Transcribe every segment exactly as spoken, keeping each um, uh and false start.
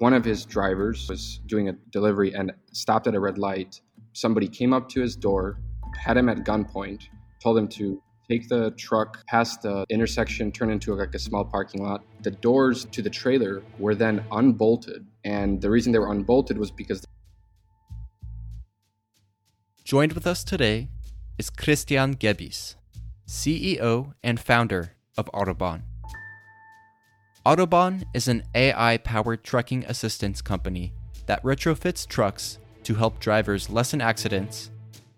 One of his drivers was doing a delivery and stopped at a red light. Somebody came up to his door, had him at gunpoint, told him to take the truck past the intersection, turn into like a small parking lot. The doors to the trailer were then unbolted. And the reason they were unbolted was because... Joined with us today is Krystian Gebis, C E O and founder of Autobon. Autobon is an A I-powered trucking assistance company that retrofits trucks to help drivers lessen accidents,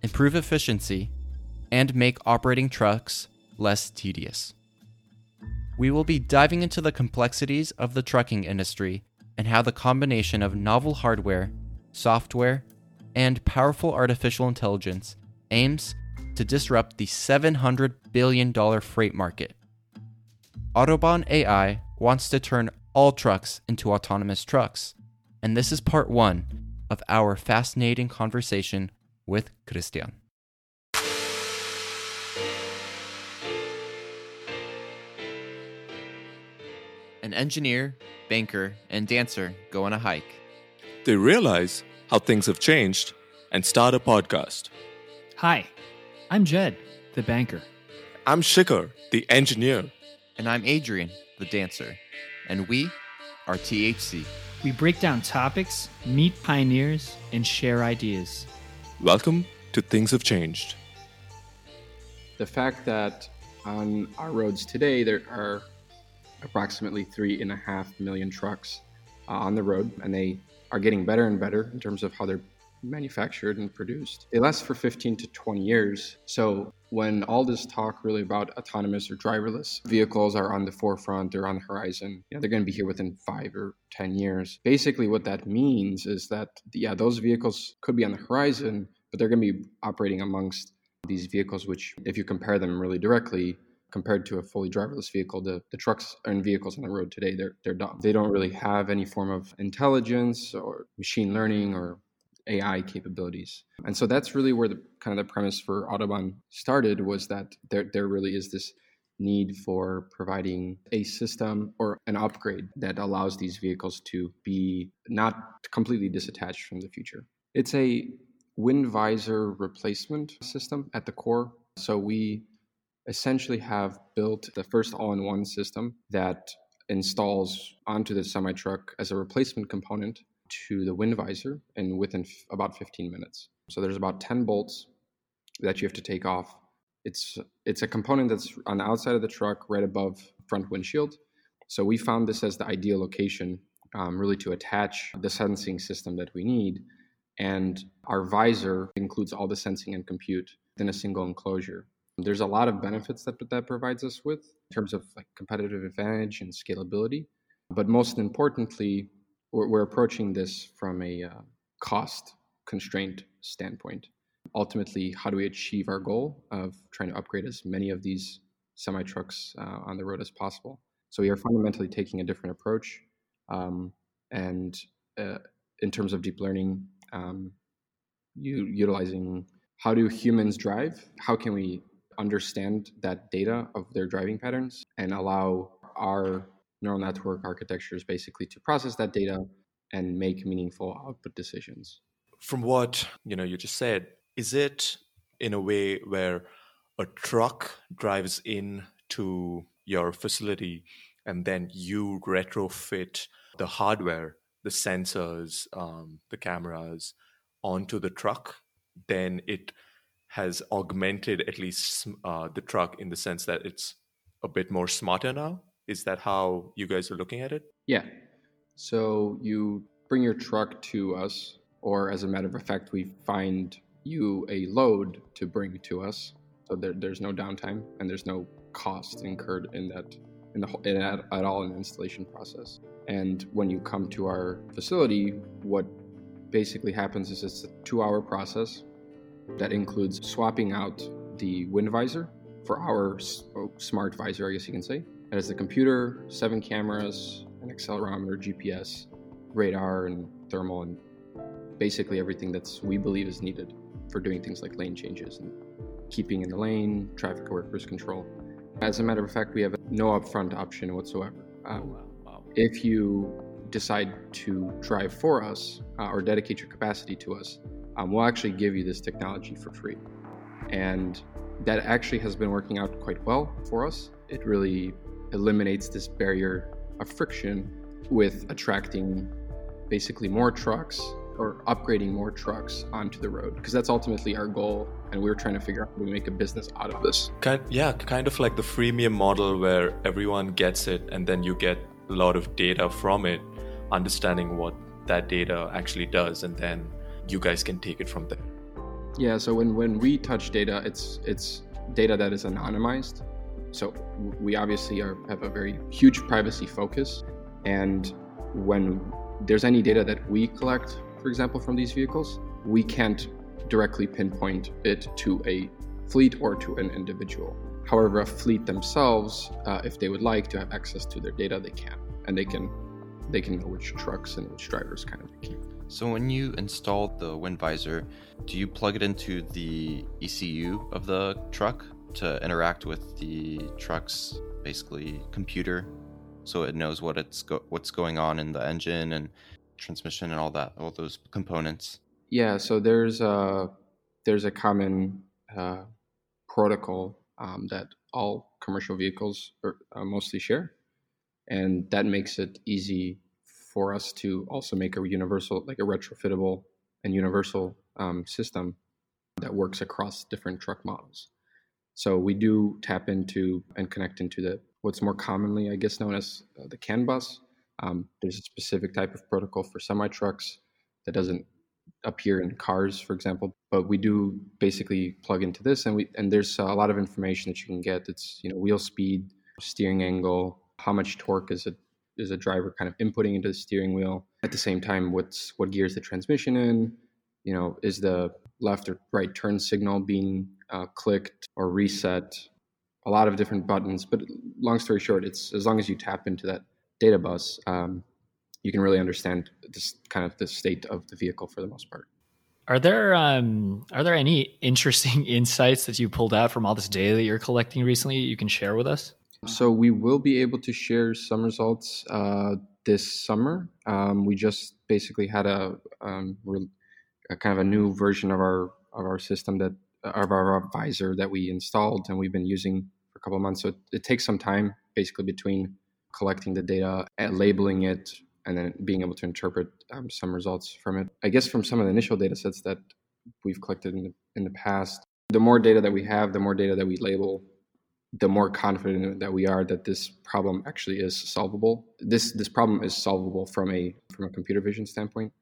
improve efficiency, and make operating trucks less tedious. We will be diving into the complexities of the trucking industry and how the combination of novel hardware, software, and powerful artificial intelligence aims to disrupt the seven hundred billion dollars freight market. Autobon A I wants to turn all trucks into autonomous trucks, and this is part one of our fascinating conversation with Krystian. An engineer, banker, and dancer go on a hike. They realize how things have changed and start a podcast. Hi, I'm Jed, the banker. I'm Shikar, the engineer. And I'm Adrian, the dancer. And we are T H C. We break down topics, meet pioneers, and share ideas. Welcome to Things Have Changed. The fact that on our roads today, there are approximately three and a half million trucks uh, on the road, and they are getting better and better in terms of how they're manufactured and produced. They last for fifteen to twenty years. So when all this talk really about autonomous or driverless vehicles are on the forefront, they're on the horizon, you know, they're going to be here within five or ten years. Basically what that means is that, yeah, those vehicles could be on the horizon, but they're going to be operating amongst these vehicles, which if you compare them really directly, compared to a fully driverless vehicle, the, the trucks and vehicles on the road today, they're they're dumb. They don't really have any form of intelligence or machine learning or A I capabilities. And so that's really where the kind of the premise for Autobon started, was that there there really is this need for providing a system or an upgrade that allows these vehicles to be not completely disattached from the future. It's a wind visor replacement system at the core. So we essentially have built the first all-in-one system that installs onto the semi-truck as a replacement component to the wind visor, and within f- about fifteen minutes. So there's about ten bolts that you have to take off. It's it's a component that's on the outside of the truck, right above front windshield. So we found this as the ideal location, um, really to attach the sensing system that we need. And our visor includes all the sensing and compute within a single enclosure. There's a lot of benefits that that provides us with in terms of like competitive advantage and scalability. But most importantly, we're, we're approaching this from a uh, cost constraint standpoint. Ultimately, how do we achieve our goal of trying to upgrade as many of these semi-trucks uh, on the road as possible? So we are fundamentally taking a different approach. Um, and uh, in terms of deep learning, um, you, utilizing how do humans drive? How can we understand that data of their driving patterns and allow our neural network architectures basically to process that data and make meaningful output decisions. From what you know, you just said, is it in a way where a truck drives in to your facility and then you retrofit the hardware, the sensors, um, the cameras onto the truck, then it has augmented at least uh, the truck in the sense that it's a bit more smarter now? Is that how you guys are looking at it? Yeah. So you bring your truck to us, or as a matter of fact, we find you a load to bring to us. So there, there's no downtime and there's no cost incurred in that in the in at, at all in the installation process. And when you come to our facility, what basically happens is it's a two-hour process that includes swapping out the wind visor for our smart visor, I guess you can say. That is the computer, seven cameras, an accelerometer, G P S, radar, and thermal, and basically everything that's we believe is needed for doing things like lane changes and keeping in the lane, traffic or cruise control. As a matter of fact, we have no upfront option whatsoever. Um, oh, wow, wow. If you decide to drive for us uh, or dedicate your capacity to us, um, we'll actually give you this technology for free. And that actually has been working out quite well for us. It really eliminates this barrier of friction with attracting basically more trucks or upgrading more trucks onto the road, because that's ultimately our goal. And we were trying to figure out how to make a business out of this. Kind, yeah, kind of like the freemium model where everyone gets it and then you get a lot of data from it, understanding what that data actually does, and then you guys can take it from there. Yeah, so when, when we touch data, it's it's data that is anonymized. So we obviously are, have a very huge privacy focus. And when there's any data that we collect, for example, from these vehicles, we can't directly pinpoint it to a fleet or to an individual. However, a fleet themselves, uh, if they would like to have access to their data, they can, and they can they can know which trucks and which drivers kind of they keep. So when you install the wind visor, do you plug it into the E C U of the truck to interact with the truck's basically computer, so it knows what it's go- what's going on in the engine and transmission and all that, all those components? Yeah, so there's a there's a common uh, protocol um, that all commercial vehicles are, uh, mostly share, and that makes it easy for us to also make a universal, like a retrofittable and universal um, system that works across different truck models. So we do tap into and connect into the what's more commonly, I guess, known as uh, the CAN bus. Um, there's a specific type of protocol for semi trucks that doesn't appear in cars, for example, but we do basically plug into this, and we and there's a lot of information that you can get. It's, you know, wheel speed, steering angle, how much torque is it is a driver kind of inputting into the steering wheel. At the same time, what's what gear is the transmission in? You know, is the left or right turn signal being uh, clicked or reset? A lot of different buttons, but long story short, it's as long as you tap into that data bus, um, you can really understand this kind of the state of the vehicle for the most part. Are there um, are there any interesting insights that you pulled out from all this data that you're collecting recently you can share with us? So we will be able to share some results uh, this summer. Um, we just basically had a, um, a kind of a new version of our of our system that of our visor that we installed and we've been using for a couple of months. So it, it takes some time basically between collecting the data and labeling it, and then being able to interpret um, some results from it. I guess from some of the initial data sets that we've collected in the, in the past, the more data that we have, the more data that we label, the more confident that we are that this problem actually is solvable. This this problem is solvable from a from a computer vision standpoint,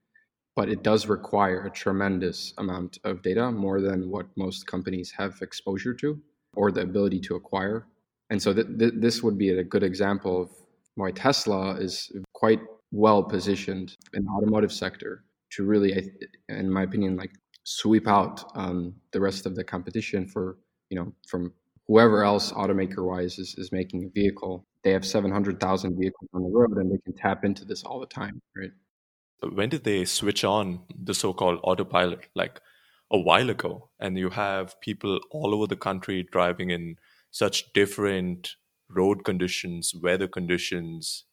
but it does require a tremendous amount of data, more than what most companies have exposure to or the ability to acquire. And so th- th- this would be a good example of why Tesla is quite well positioned in the automotive sector to really, in my opinion, like sweep out um, the rest of the competition for, you know, from whoever else automaker wise is, is making a vehicle. They have seven hundred thousand vehicles on the road and they can tap into this all the time, right? When did they switch on the so-called autopilot? Like a while ago. And you have people all over the country driving in such different road conditions, weather conditions,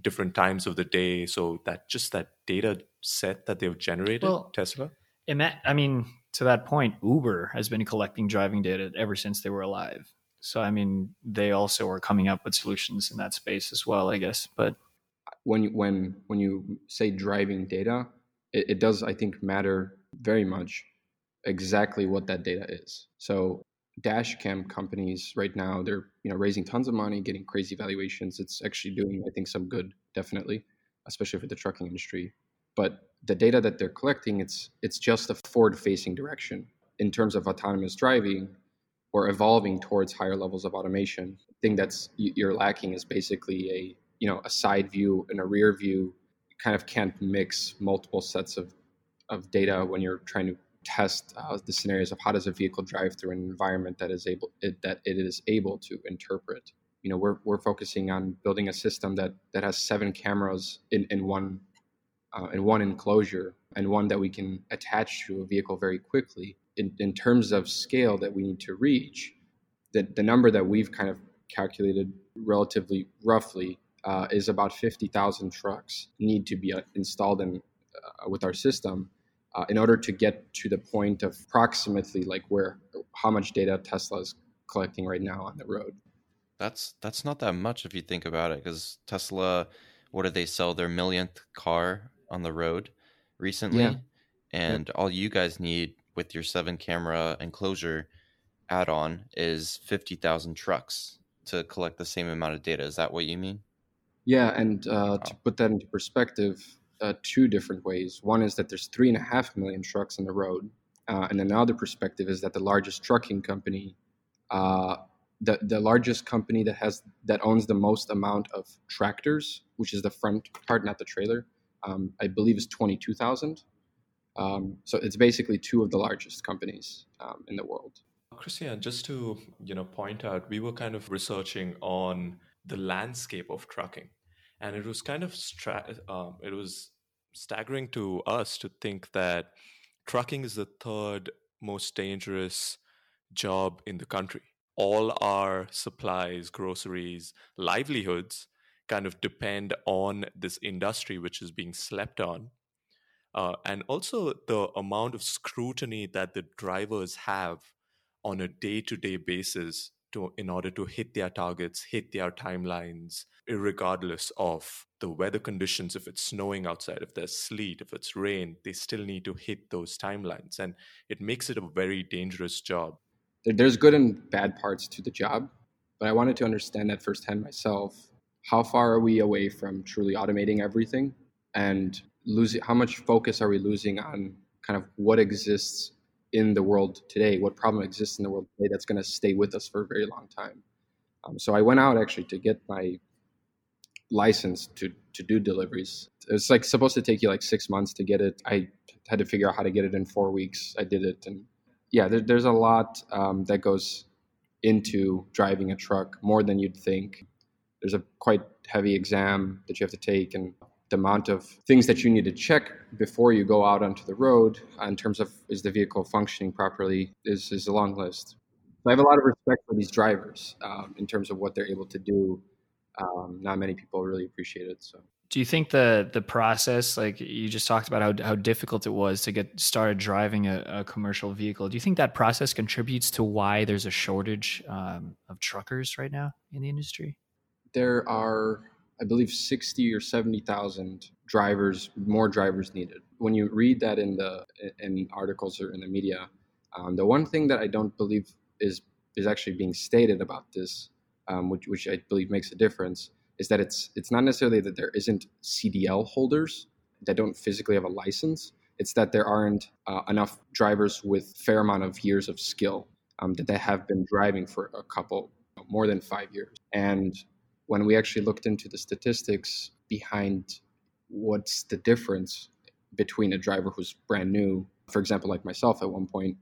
different times of the day. So that just that data set that they've generated, well, Tesla? That, I mean, to that point, Uber has been collecting driving data ever since they were alive. So, I mean, they also are coming up with solutions in that space as well, I guess. But when you, when, when you say driving data, it, it does, I think, matter very much exactly what that data is. So dash cam companies right now, they're, you know, raising tons of money, getting crazy valuations. It's actually doing, I think, some good, definitely, especially for the trucking industry. But the data that they're collecting, it's it's just a forward-facing direction in terms of autonomous driving or evolving towards higher levels of automation. The thing that's you're lacking is basically a, you know, a side view and a rear view. You kind of can't mix multiple sets of of data when you're trying to test uh, the scenarios of how does a vehicle drive through an environment that is able it, that it is able to interpret. You know, we're we're focusing on building a system that that has seven cameras in in one uh, in one enclosure, and one that we can attach to a vehicle very quickly. In in terms of scale that we need to reach, that the number that we've kind of calculated relatively roughly uh, is about fifty thousand trucks need to be installed in, uh, with our system uh, in order to get to the point of approximately like where how much data Tesla is collecting right now on the road. That's that's not that much if you think about it, because Tesla, what did they sell? Their millionth car on the road recently. Yeah. And yeah. all you guys need with your seven camera enclosure add-on is fifty thousand trucks to collect the same amount of data. Is that what you mean? Yeah, and uh, wow. to put that into perspective, uh, two different ways. One is that there's three and a half million trucks on the road. Uh, and another perspective is that the largest trucking company, uh, the, the largest company that has that owns the most amount of tractors, which is the front part, not the trailer, um, I believe is twenty-two thousand. Um, so it's basically two of the largest companies um, in the world. Krystian, just to you know point out, we were kind of researching on the landscape of trucking, and it was kind of stra- um, it was staggering to us to think that trucking is the third most dangerous job in the country. All our supplies, groceries, livelihoods kind of depend on this industry, which is being slept on. Uh, and also the amount of scrutiny that the drivers have on a day-to-day basis to, in order to hit their targets, hit their timelines, regardless of the weather conditions. If it's snowing outside, if there's sleet, if it's rain, they still need to hit those timelines. And it makes it a very dangerous job. There's good and bad parts to the job, but I wanted to understand that firsthand myself. How far are we away from truly automating everything? And losing, how much focus are we losing on kind of what exists in the world today, what problem exists in the world today that's going to stay with us for a very long time? Um, so I went out actually to get my license to, to do deliveries. It's like supposed to take you like six months to get it. I had to figure out how to get it in four weeks. I did it. And yeah, there, there's a lot um, that goes into driving a truck, more than you'd think. There's a quite heavy exam that you have to take, and the amount of things that you need to check before you go out onto the road in terms of is the vehicle functioning properly is, is a long list. So I have a lot of respect for these drivers um, in terms of what they're able to do. Um, not many people really appreciate it. So, do you think the the process, like you just talked about how, how difficult it was to get started driving a, a commercial vehicle, do you think that process contributes to why there's a shortage um, of truckers right now in the industry? There are... I believe sixty or seventy thousand drivers, more drivers needed. When you read that in the in articles or in the media, um, the one thing that I don't believe is is actually being stated about this, um, which which I believe makes a difference, is that it's it's not necessarily that there isn't C D L holders that don't physically have a license. It's that there aren't uh, enough drivers with a fair amount of years of skill um, that they have been driving for a couple, more than five years. And when we actually looked into the statistics behind what's the difference between a driver who's brand new, for example, like myself at one point,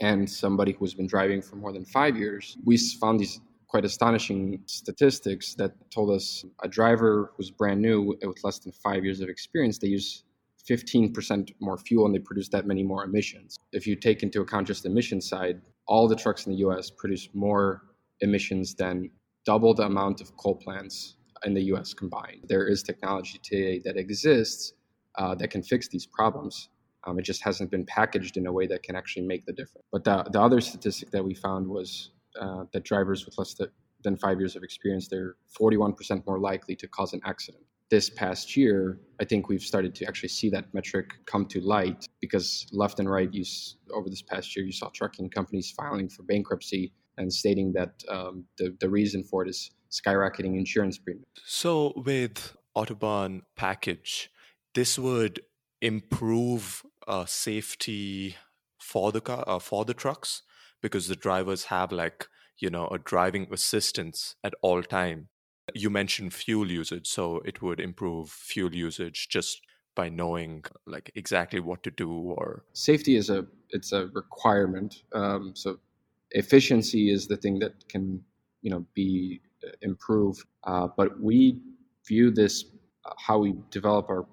and somebody who's been driving for more than five years, we found these quite astonishing statistics that told us a driver who's brand new with less than five years of experience, they use fifteen percent more fuel and they produce that many more emissions. If you take into account just the emission side, all the trucks in the U S produce more emissions than double the amount of coal plants in the U S combined. There is technology today that exists uh, that can fix these problems. Um, it just hasn't been packaged in a way that can actually make the difference. But the, the other statistic that we found was uh, that drivers with less than five years of experience, they're forty-one percent more likely to cause an accident. This past year, I think we've started to actually see that metric come to light, because left and right, you, over this past year, you saw trucking companies filing for bankruptcy and stating that um, the, the reason for it is skyrocketing insurance premiums. So with Autobon package, this would improve uh, safety for the car, uh, for the trucks, because the drivers have like, you know, a driving assistance at all time. You mentioned fuel usage, so it would improve fuel usage just by knowing like exactly what to do. Or safety is a it's a requirement. Um, so. Efficiency is the thing that can, you know, be improved. Uh, but we view this, uh, how we develop our,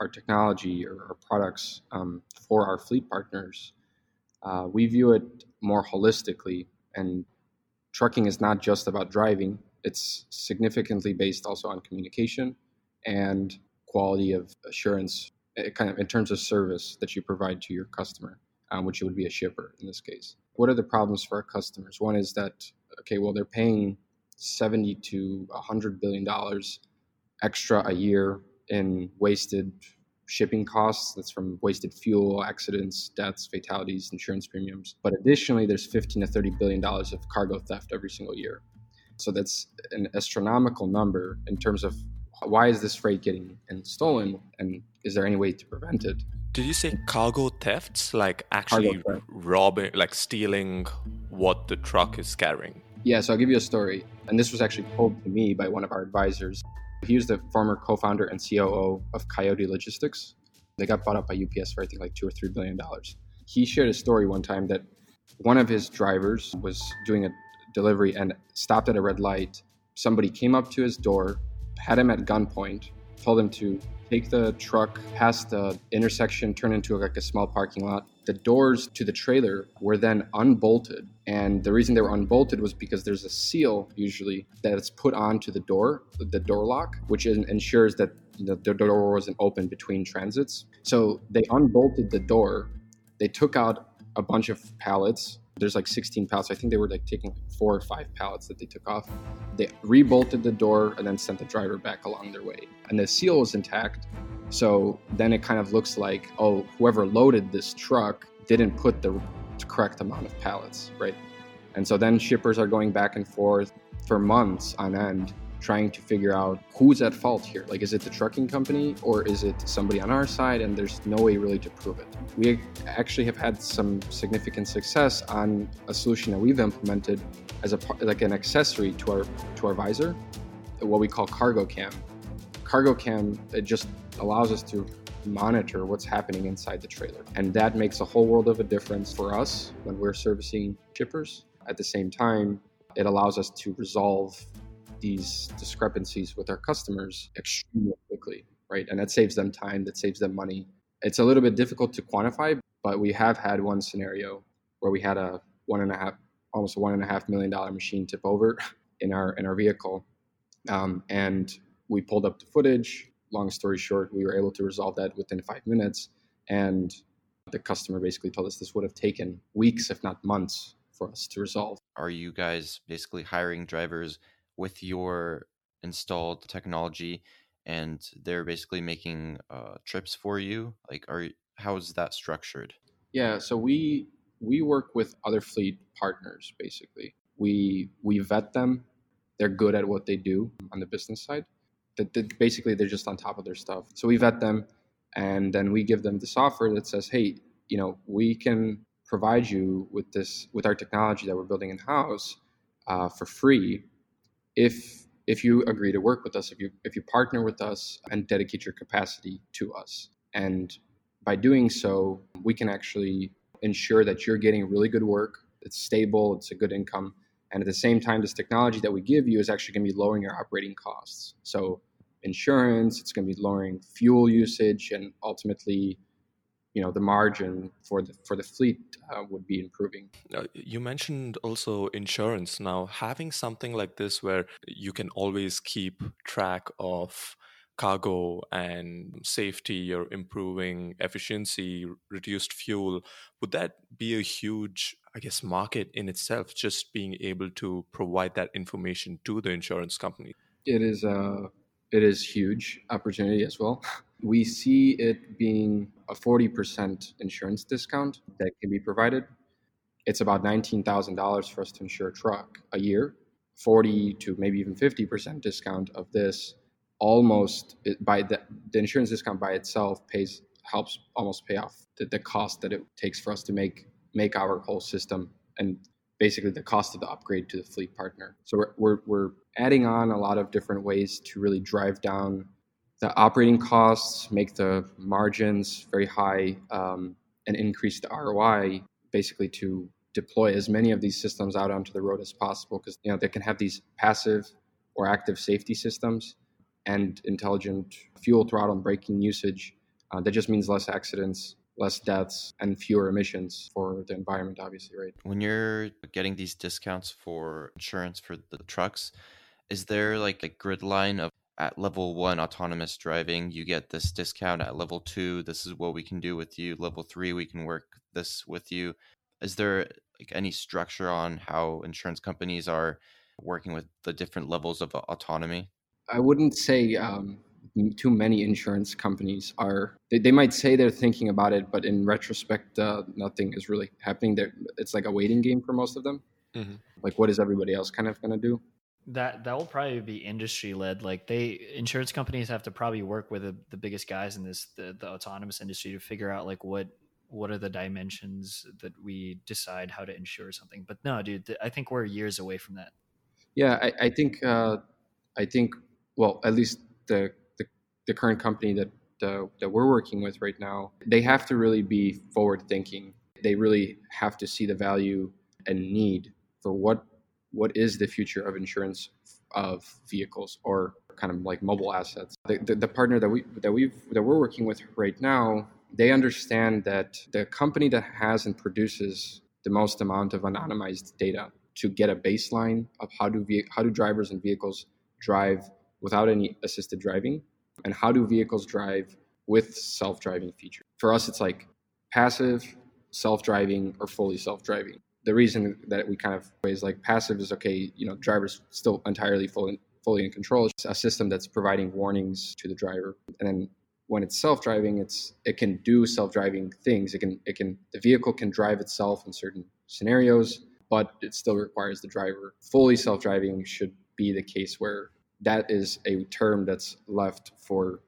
our technology or our products um, for our fleet partners. Uh, we view it more holistically. And trucking is not just about driving. It's significantly based also on communication and quality of assurance, kind of in terms of service that you provide to your customer, um, which would be a shipper in this case. What are the problems for our customers? One is that, okay, well, they're paying seventy to one hundred billion dollars extra a year in wasted shipping costs. That's from wasted fuel, accidents, deaths, fatalities, insurance premiums. But additionally, there's fifteen to thirty billion dollars of cargo theft every single year. So that's an astronomical number in terms of why is this freight getting and stolen, and is there any way to prevent it? Did you say cargo thefts? Like actually theft. robbing, like stealing what the truck is carrying? Yeah, so I'll give you a story. And this was actually told to me by one of our advisors. He was the former co-founder and C O O of Coyote Logistics. They got bought up by U P S for I think like two or three billion dollars. He shared a story one time that one of his drivers was doing a delivery and stopped at a red light. Somebody came up to his door, had him at gunpoint, told him to take the truck past the intersection, turn into like a small parking lot. The doors to the trailer were then unbolted. And the reason they were unbolted was because there's a seal usually that's put onto the door, the door lock, which ensures that the door wasn't open between transits. So they unbolted the door. They took out a bunch of pallets. There's like sixteen pallets. I think they were like taking four or five pallets that they took off. They rebolted the door and then sent the driver back along their way. And the seal was intact. So then it kind of looks like, oh, whoever loaded this truck didn't put the correct amount of pallets, right? And so then shippers are going back and forth for months on end, trying to figure out who's at fault here. Like, is it the trucking company or is it somebody on our side? And there's no way really to prove it. We actually have had some significant success on a solution that we've implemented as a like an accessory to our to our visor, what we call CargoCam. CargoCam, it just allows us to monitor what's happening inside the trailer. And that makes a whole world of a difference for us when we're servicing shippers. At the same time, it allows us to resolve these discrepancies with our customers extremely quickly, right? And that saves them time, that saves them money. It's a little bit difficult to quantify, but we have had one scenario where we had a one and a half, almost a one and a half million dollar machine tip over in our in our vehicle, um, and we pulled up the footage. Long story short, we were able to resolve that within five minutes, and the customer basically told us this would have taken weeks, if not months, for us to resolve. Are you guys basically hiring drivers with your installed technology, and they're basically making uh, trips for you? Like, are how is that structured? Yeah, so we we work with other fleet partners. Basically, we we vet them. They're good at what they do on the business side. That, that basically they're just on top of their stuff. So we vet them, and then we give them the software that says, hey, you know, we can provide you with this with our technology that we're building in house uh, for free. If if you agree to work with us, if you if you partner with us and dedicate your capacity to us. And by doing so, we can actually ensure that you're getting really good work, it's stable, it's a good income. And at the same time, this technology that we give you is actually going to be lowering your operating costs. So insurance, it's going to be lowering fuel usage, and ultimately, you know, the margin for the for the fleet uh, would be improving. You mentioned also insurance. Now, having something like this where you can always keep track of cargo and safety, you're improving efficiency, reduced fuel, would that be a huge, I guess, market in itself, just being able to provide that information to the insurance company? It is a, it is huge opportunity as well. We see it being a forty percent insurance discount that can be provided. It's about nineteen thousand dollars for us to insure a truck a year. forty to maybe even fifty percent discount of this almost by the, the insurance discount by itself pays helps almost pay off the, the cost that it takes for us to make make our whole system, and basically the cost of the upgrade to the fleet partner. So we're we're, we're adding on a lot of different ways to really drive down the operating costs, make the margins very high, um, and increase the R O I, basically to deploy as many of these systems out onto the road as possible, because you know they can have these passive or active safety systems and intelligent fuel, throttle, and braking usage. Uh, that just means less accidents, less deaths, and fewer emissions for the environment, obviously, right? When you're getting these discounts for insurance for the trucks, Is there like a grid line of at level one autonomous driving, you get this discount, at level two, this is what we can do with you, level three, we can work this with you? Is there like any structure on how insurance companies are working with the different levels of autonomy? I wouldn't say um, too many insurance companies are, they, they might say they're thinking about it, but in retrospect, uh, nothing is really happening there. It's like a waiting game for most of them. Mm-hmm. Like, what is everybody else kind of going to do? That that will probably be industry led. Like they insurance companies have to probably work with the, the biggest guys in this the, the autonomous industry to figure out like what what are the dimensions that we decide how to insure something. But no, dude, th- I think we're years away from that. Yeah, I, I think uh, I think well, at least the the, the current company that uh, that we're working with right now, they have to really be forward thinking. They really have to see the value and need for what. What is the future of insurance of vehicles or kind of like mobile assets? The, the, the partner that we that we've that we're working with right now, they understand that the company that has and produces the most amount of anonymized data to get a baseline of how do ve- how do drivers and vehicles drive without any assisted driving, and how do vehicles drive with self-driving features? For us, it's like passive, self-driving, or fully self-driving. The reason that we kind of is like passive is okay, you know, driver's still entirely full in, fully in control. It's a system that's providing warnings to the driver. And then when it's self-driving, it's it can do self-driving things. It can it can the vehicle can drive itself in certain scenarios, but it still requires the driver. Fully self-driving should be the case where that is a term that's left for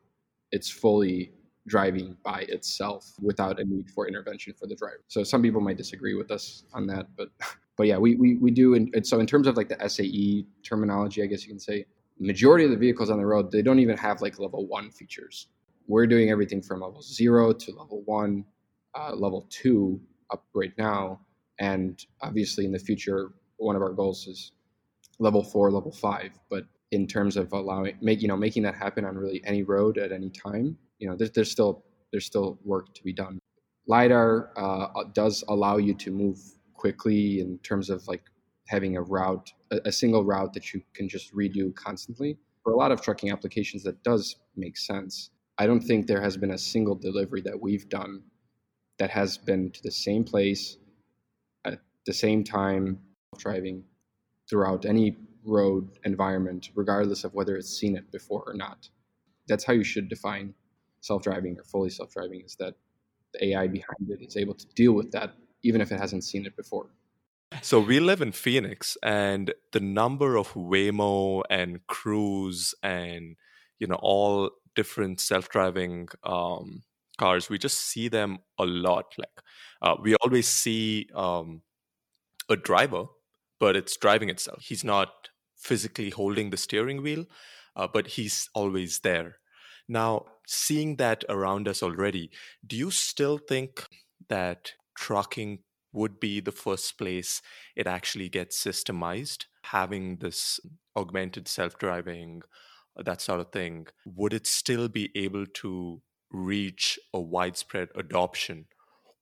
it's fully driving by itself without a need for intervention for the driver. So some people might disagree with us on that, but but yeah, we we, we do. And so in terms of like the S A E terminology, I guess you can say majority of the vehicles on the road, they don't even have like level one features. We're doing everything from level zero to level one, uh, level two up right now. And obviously in the future, one of our goals is level four, level five. But in terms of allowing, make, you know, making that happen on really any road at any time, you know, there's, there's still there's still work to be done. LiDAR uh, does allow you to move quickly in terms of like having a route, a, a single route that you can just redo constantly. For a lot of trucking applications, that does make sense. I don't think there has been a single delivery that we've done that has been to the same place at the same time driving throughout any road environment, regardless of whether it's seen it before or not. That's how you should define self-driving or fully self-driving, is that the A I behind it is able to deal with that, even if it hasn't seen it before. So we live in Phoenix, and the number of Waymo and Cruise and, you know, all different self-driving um, cars, we just see them a lot. Like uh, we always see um, a driver, but it's driving itself. He's not physically holding the steering wheel, uh, but he's always there. Now, seeing that around us already, do you still think that trucking would be the first place it actually gets systemized? Having this augmented self-driving, that sort of thing, would it still be able to reach a widespread adoption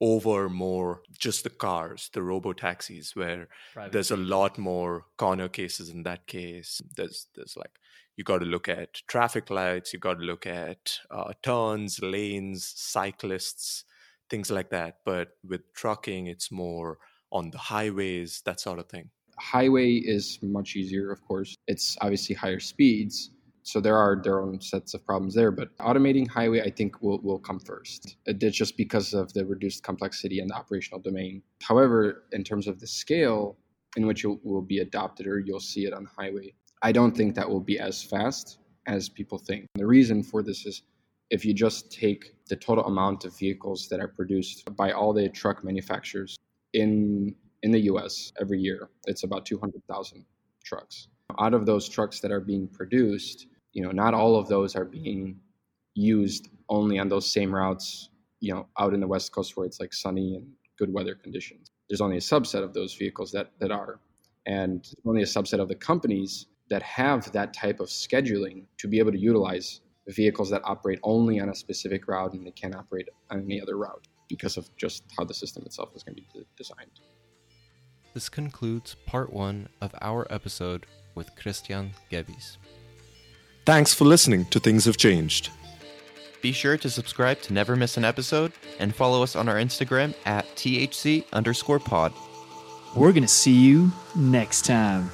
over more just the cars, the robo-taxis, where Private. There's a lot more corner cases in that case? There's there's like... You got to look at traffic lights. You got to look at uh, turns, lanes, cyclists, things like that. But with trucking, it's more on the highways, that sort of thing. Highway is much easier, of course. It's obviously higher speeds, so there are their own sets of problems there. But automating highway, I think, will will come first. It's just because of the reduced complexity and the operational domain. However, in terms of the scale in which it will be adopted, or you'll see it on highway, I don't think that will be as fast as people think. And the reason for this is if you just take the total amount of vehicles that are produced by all the truck manufacturers in in the U S every year, it's about two hundred thousand trucks. Out of those trucks that are being produced, you know, not all of those are being used only on those same routes, you know, out in the West Coast where it's like sunny and good weather conditions. There's only a subset of those vehicles that, that are, and only a subset of the companies that have that type of scheduling to be able to utilize vehicles that operate only on a specific route, and they can't operate on any other route because of just how the system itself is going to be designed. This concludes part one of our episode with Krystian Gebis. Thanks for listening to Things Have Changed. Be sure to subscribe to never miss an episode and follow us on our Instagram at T H C underscore pod. We're going to see you next time.